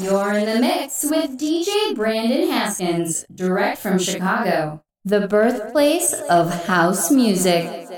You're in the mix with DJ Brandon Haskins, direct from Chicago, the birthplace of house music.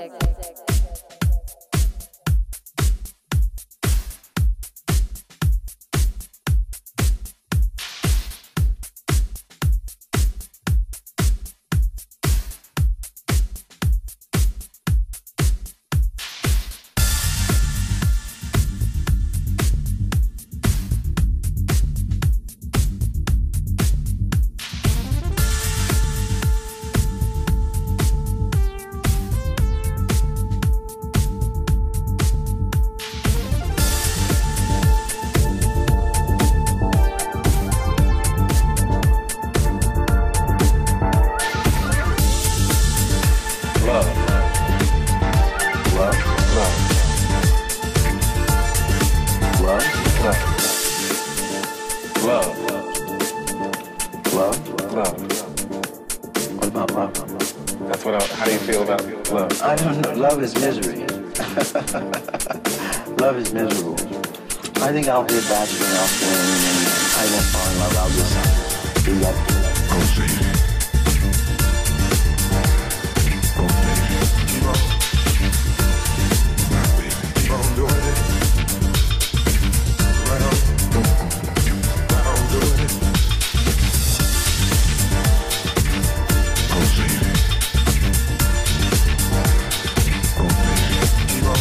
I'll be back in the afternoon. I won't fall in love. I'll just be left. Go crazy. Go crazy. Keep on. Keep on doing it. Right on. Right on doing it. Go crazy. Go crazy. Keep on. Right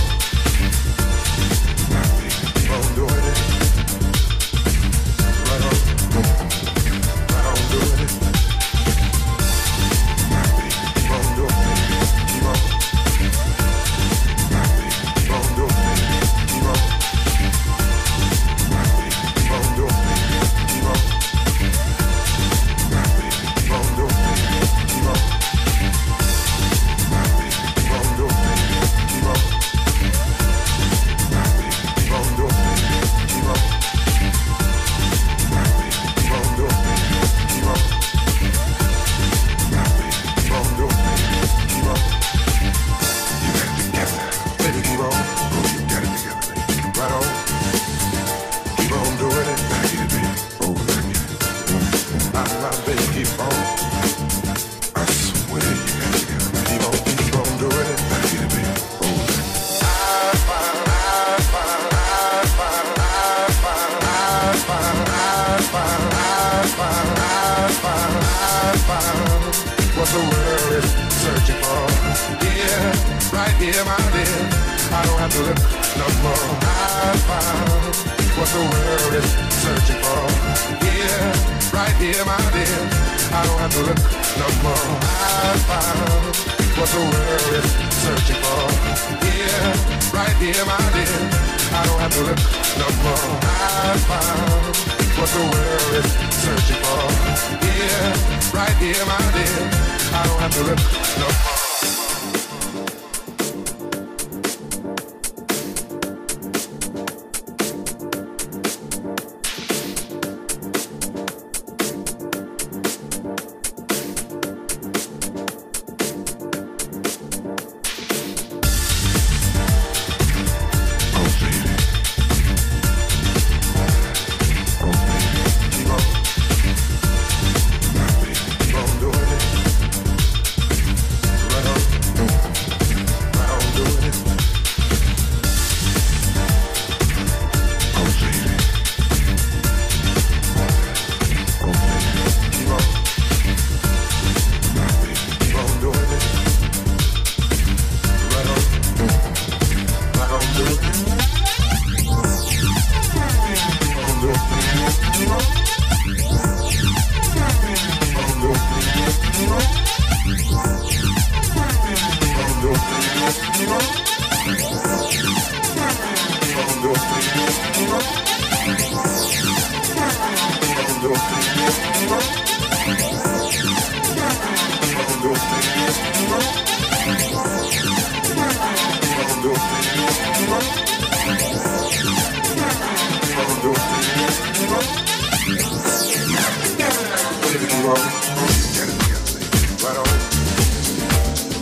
on.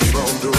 Keep on doing it.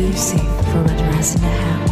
Lucy from a dress in the house.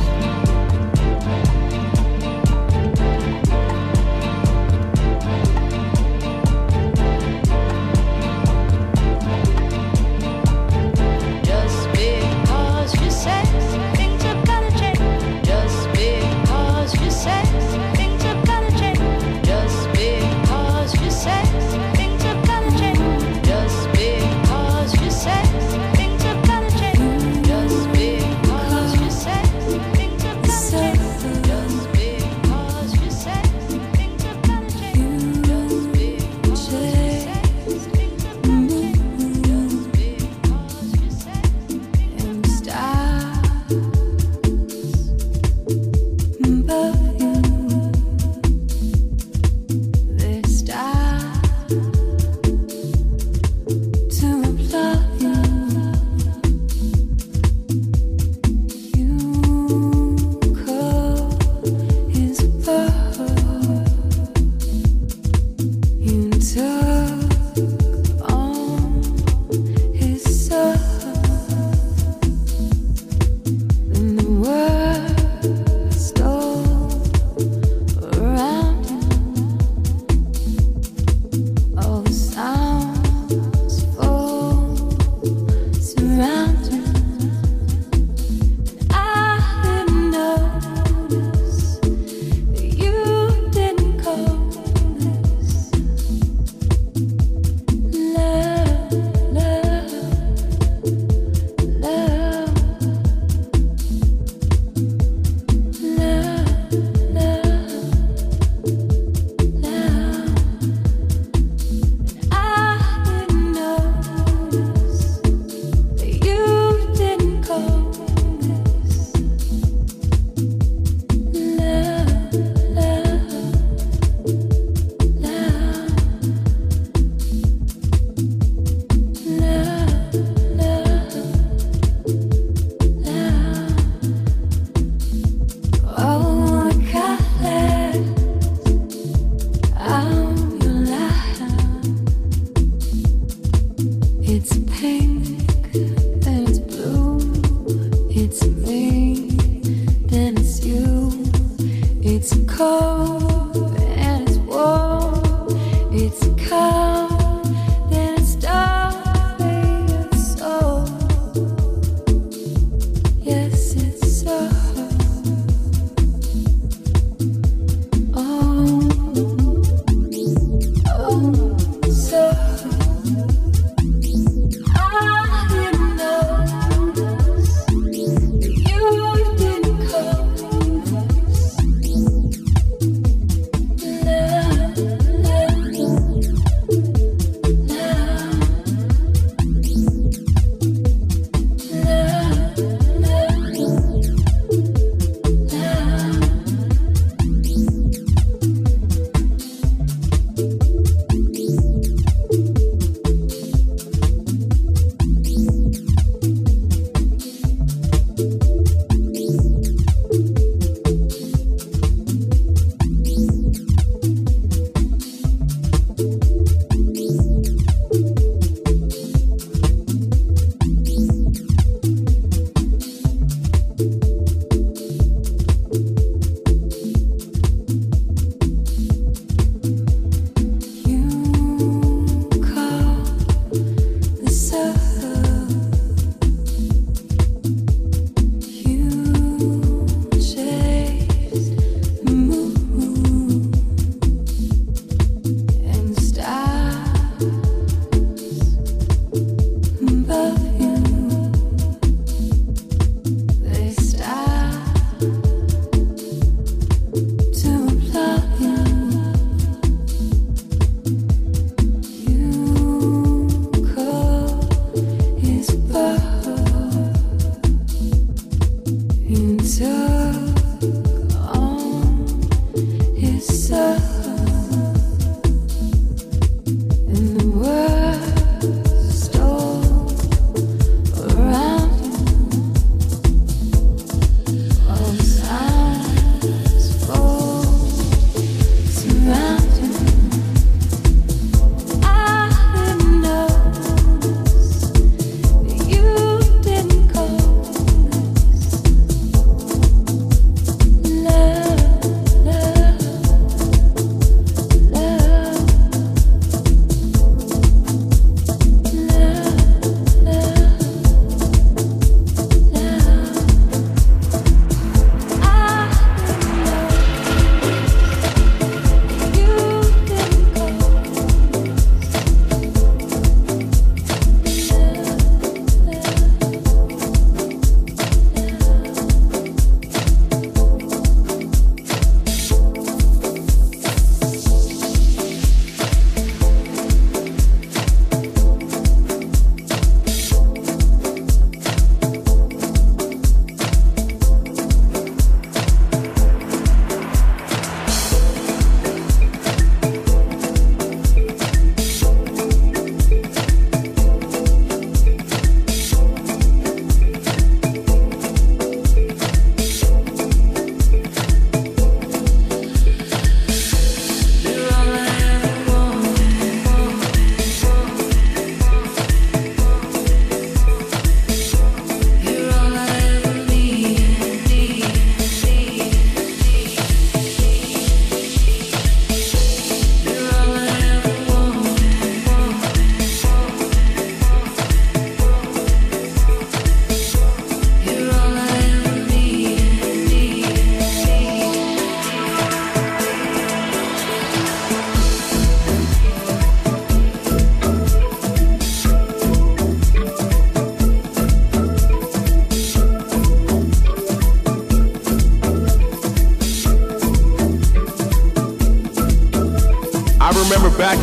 back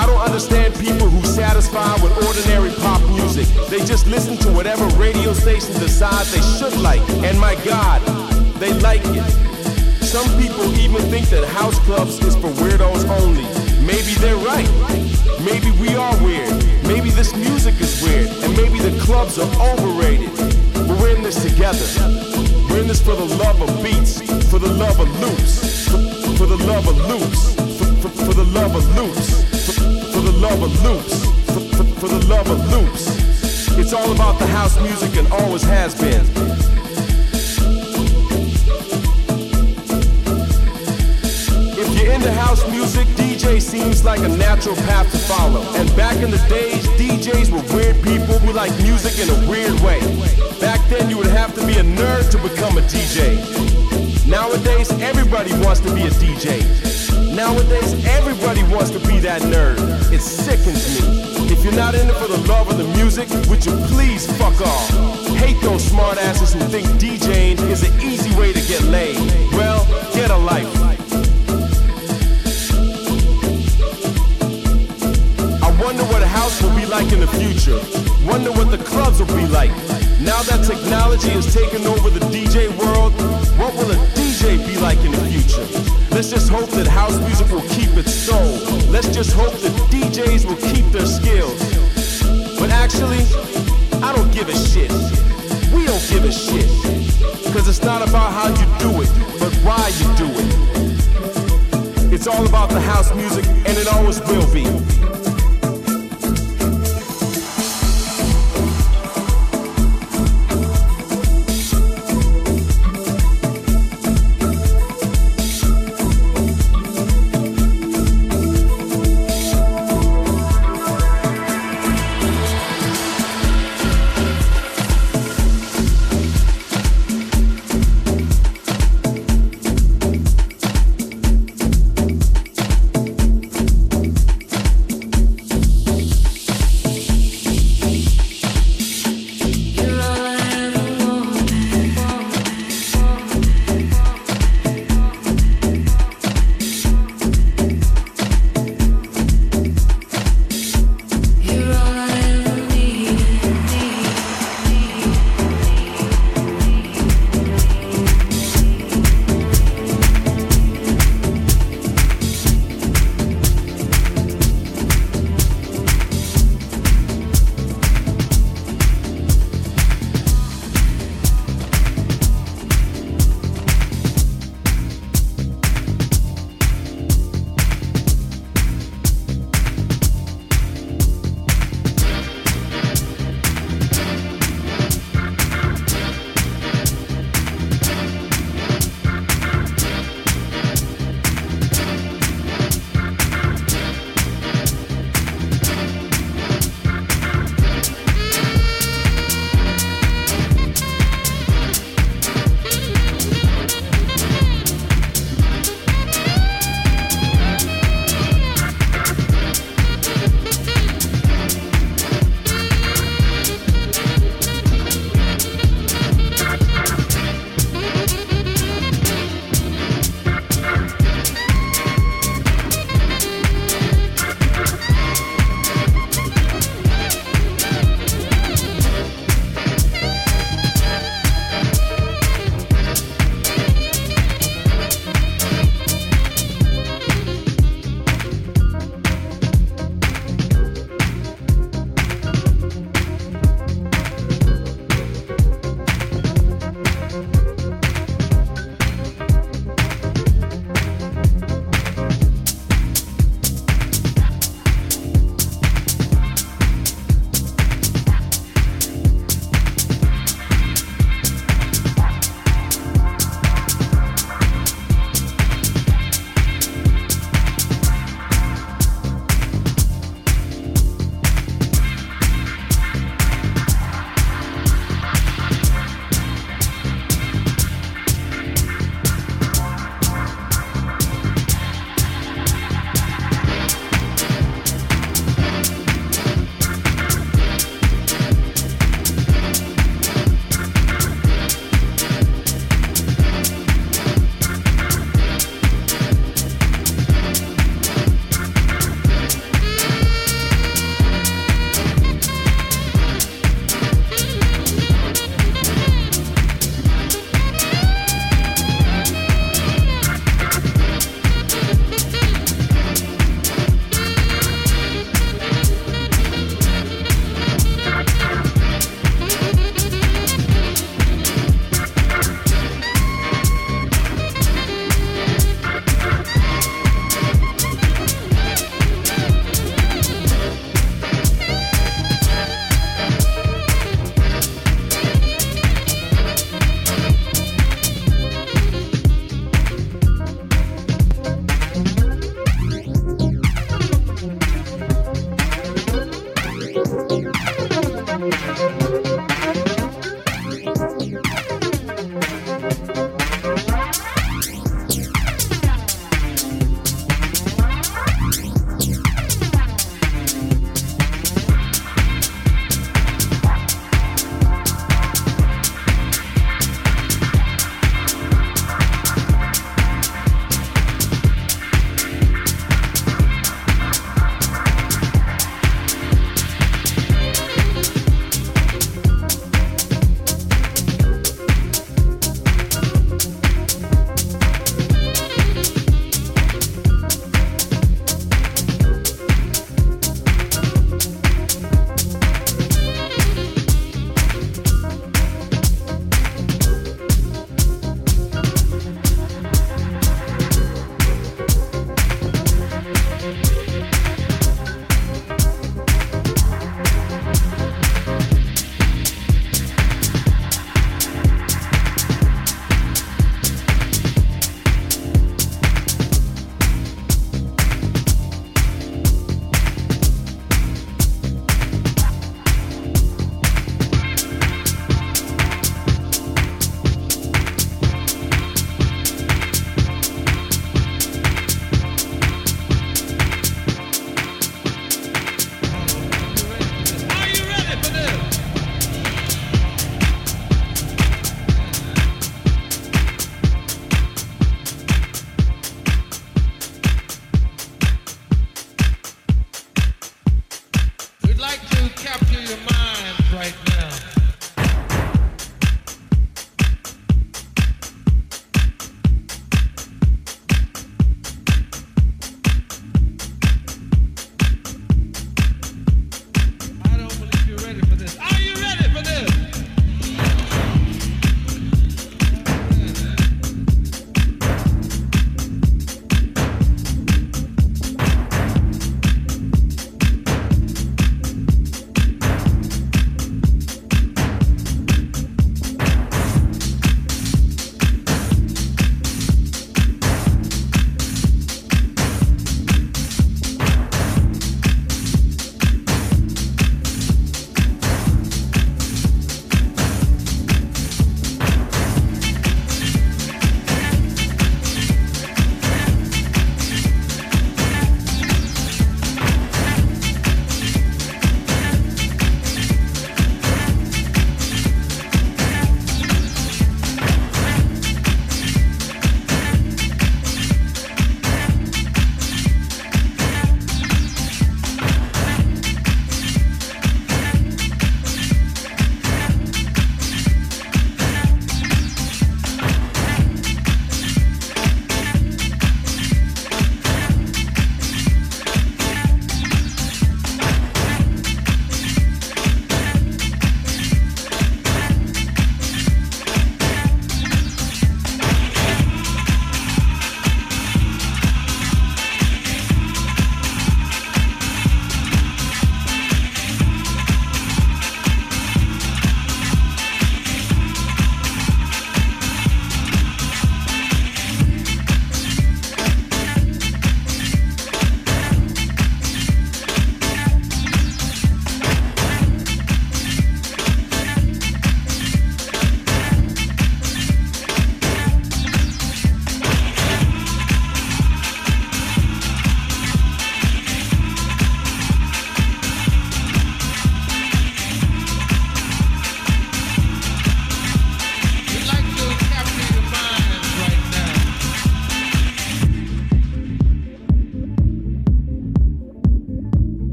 I don't understand people who satisfy with ordinary pop music. They just listen to whatever radio station decides they should like. And my God, they like it. Some people even think that house clubs is for weirdos only. Maybe they're right. Maybe we are weird. Maybe this music is weird. And maybe the clubs are overrated. But we're in this together. We're in this for the love of beats. For the love of loops. For the love of loops. For the love of loops. For the love of loops. For the love of loops. It's all about the house music and always has been. If you're into house music, DJ seems like a natural path to follow. And back in the days, DJs were weird people who liked music in a weird way. Back then you would have to be a nerd to become a DJ. Nowadays everybody wants to be a DJ. Nowadays, everybody wants to be that nerd. It sickens me. If you're not in it for the love of the music, would you please fuck off? Hate those smart asses who think DJing is an easy way to get laid. Well, get a life. I wonder what a house will be like in the future. Wonder what the clubs will be like. Now that technology has taken over the DJ world, what will a DJ be like in the future? Let's just hope that house music will keep its soul. Let's just hope that DJs will keep their skills. But actually, I don't give a shit. We don't give a shit. Cause it's not about how you do it, but why you do it. It's all about the house music, and it always will be.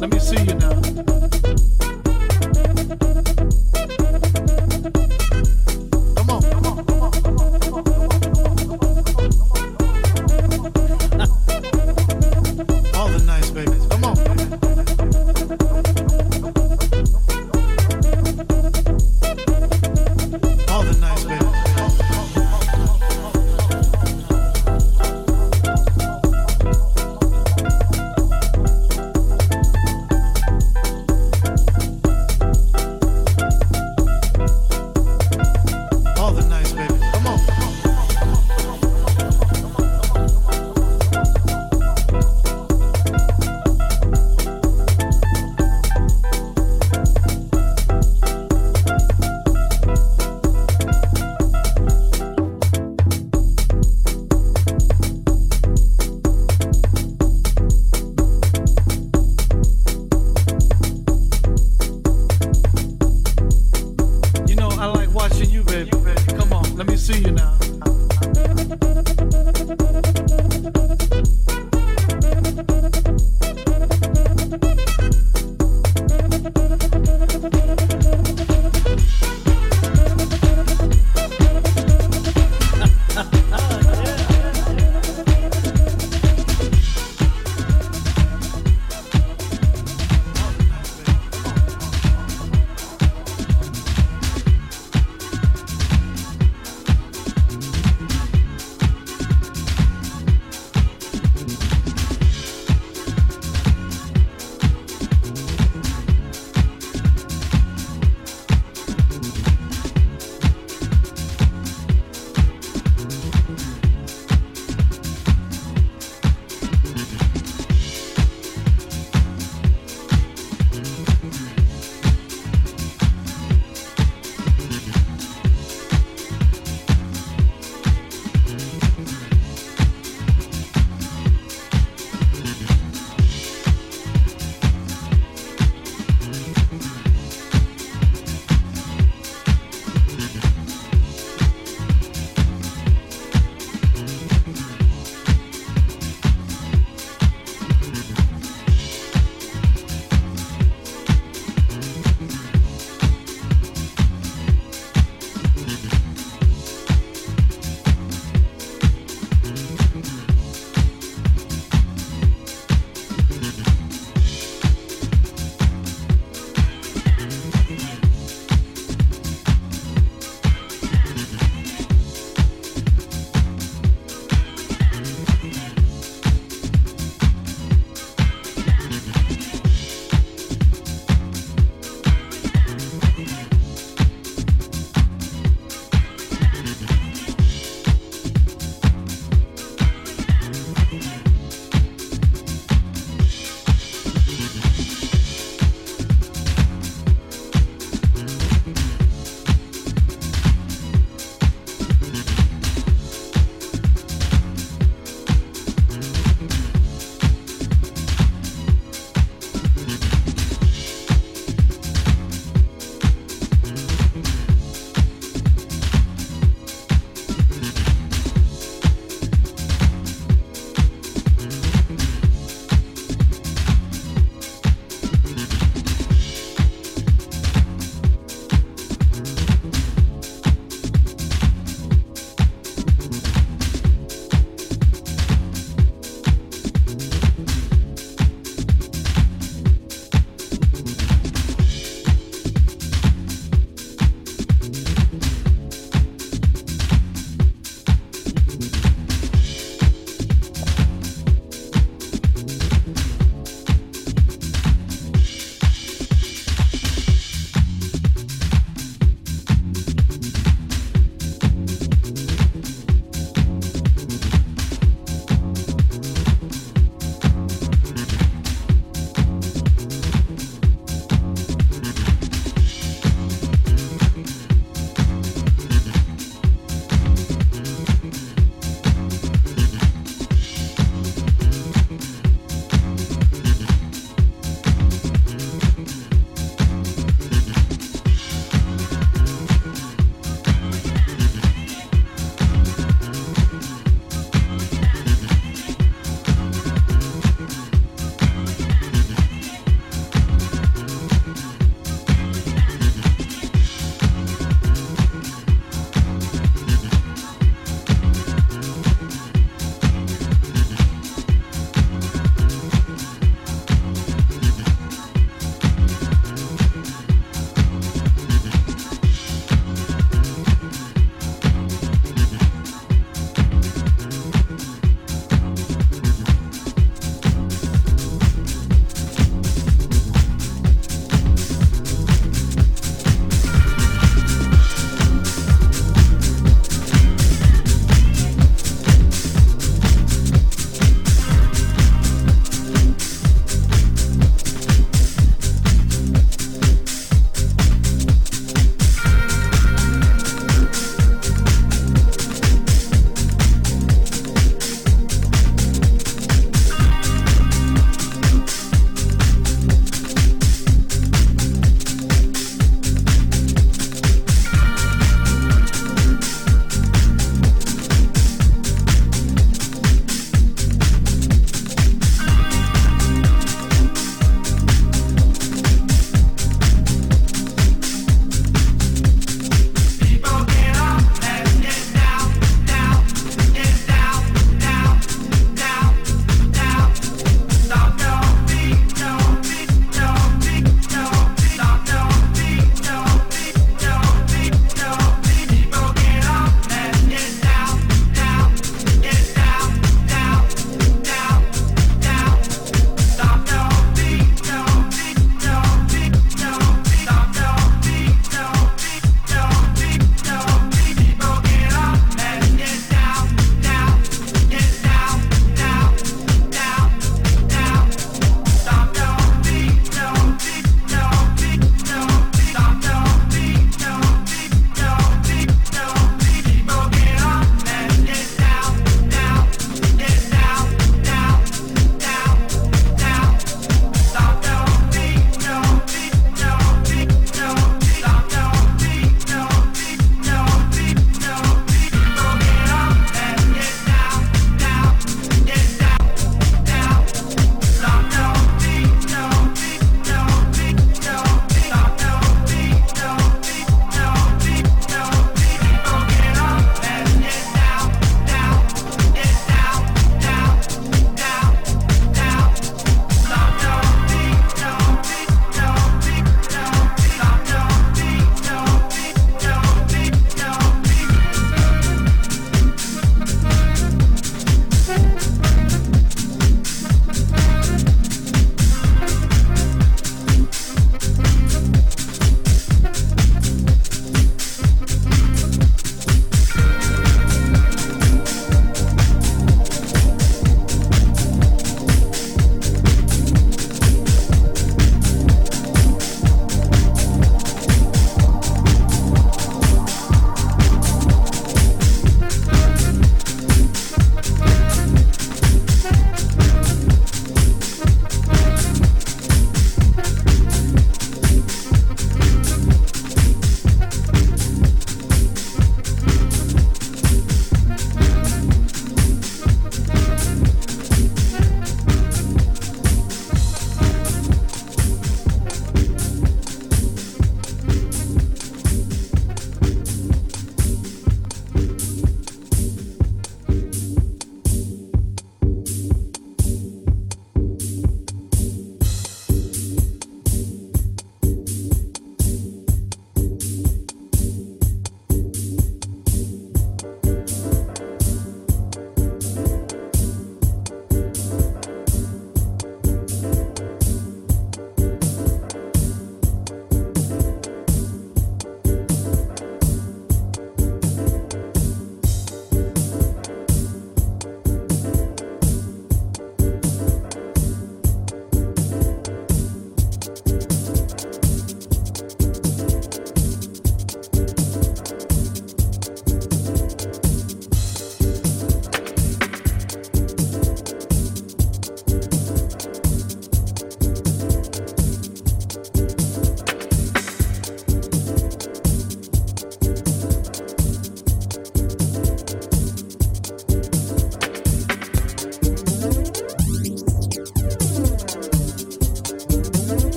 Let me see you now. Come on, come on, come on, come on, come on, come on. All the nice babies. Come on, baby. All the nice babies.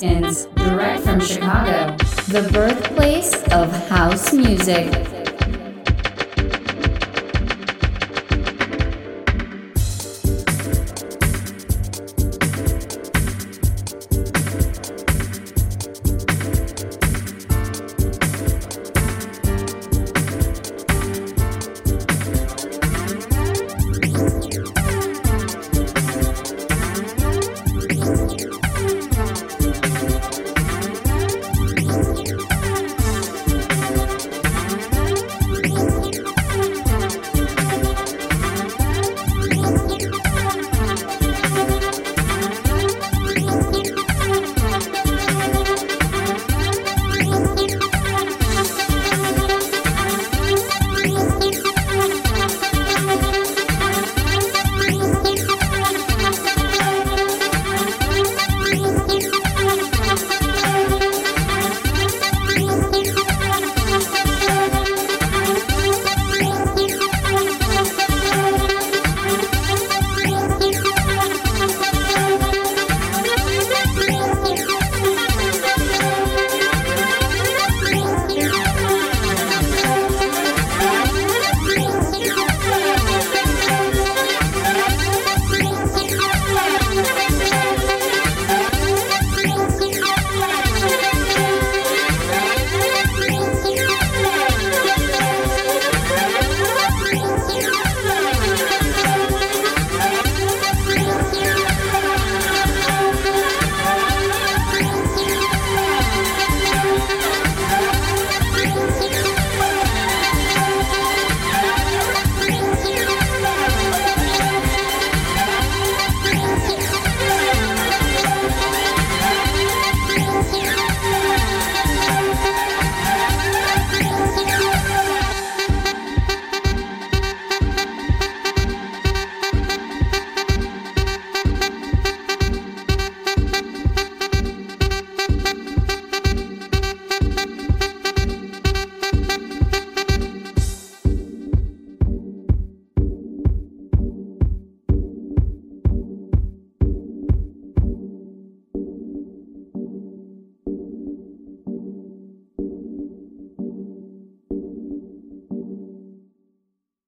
Haskins, direct from Chicago, the birthplace of house music.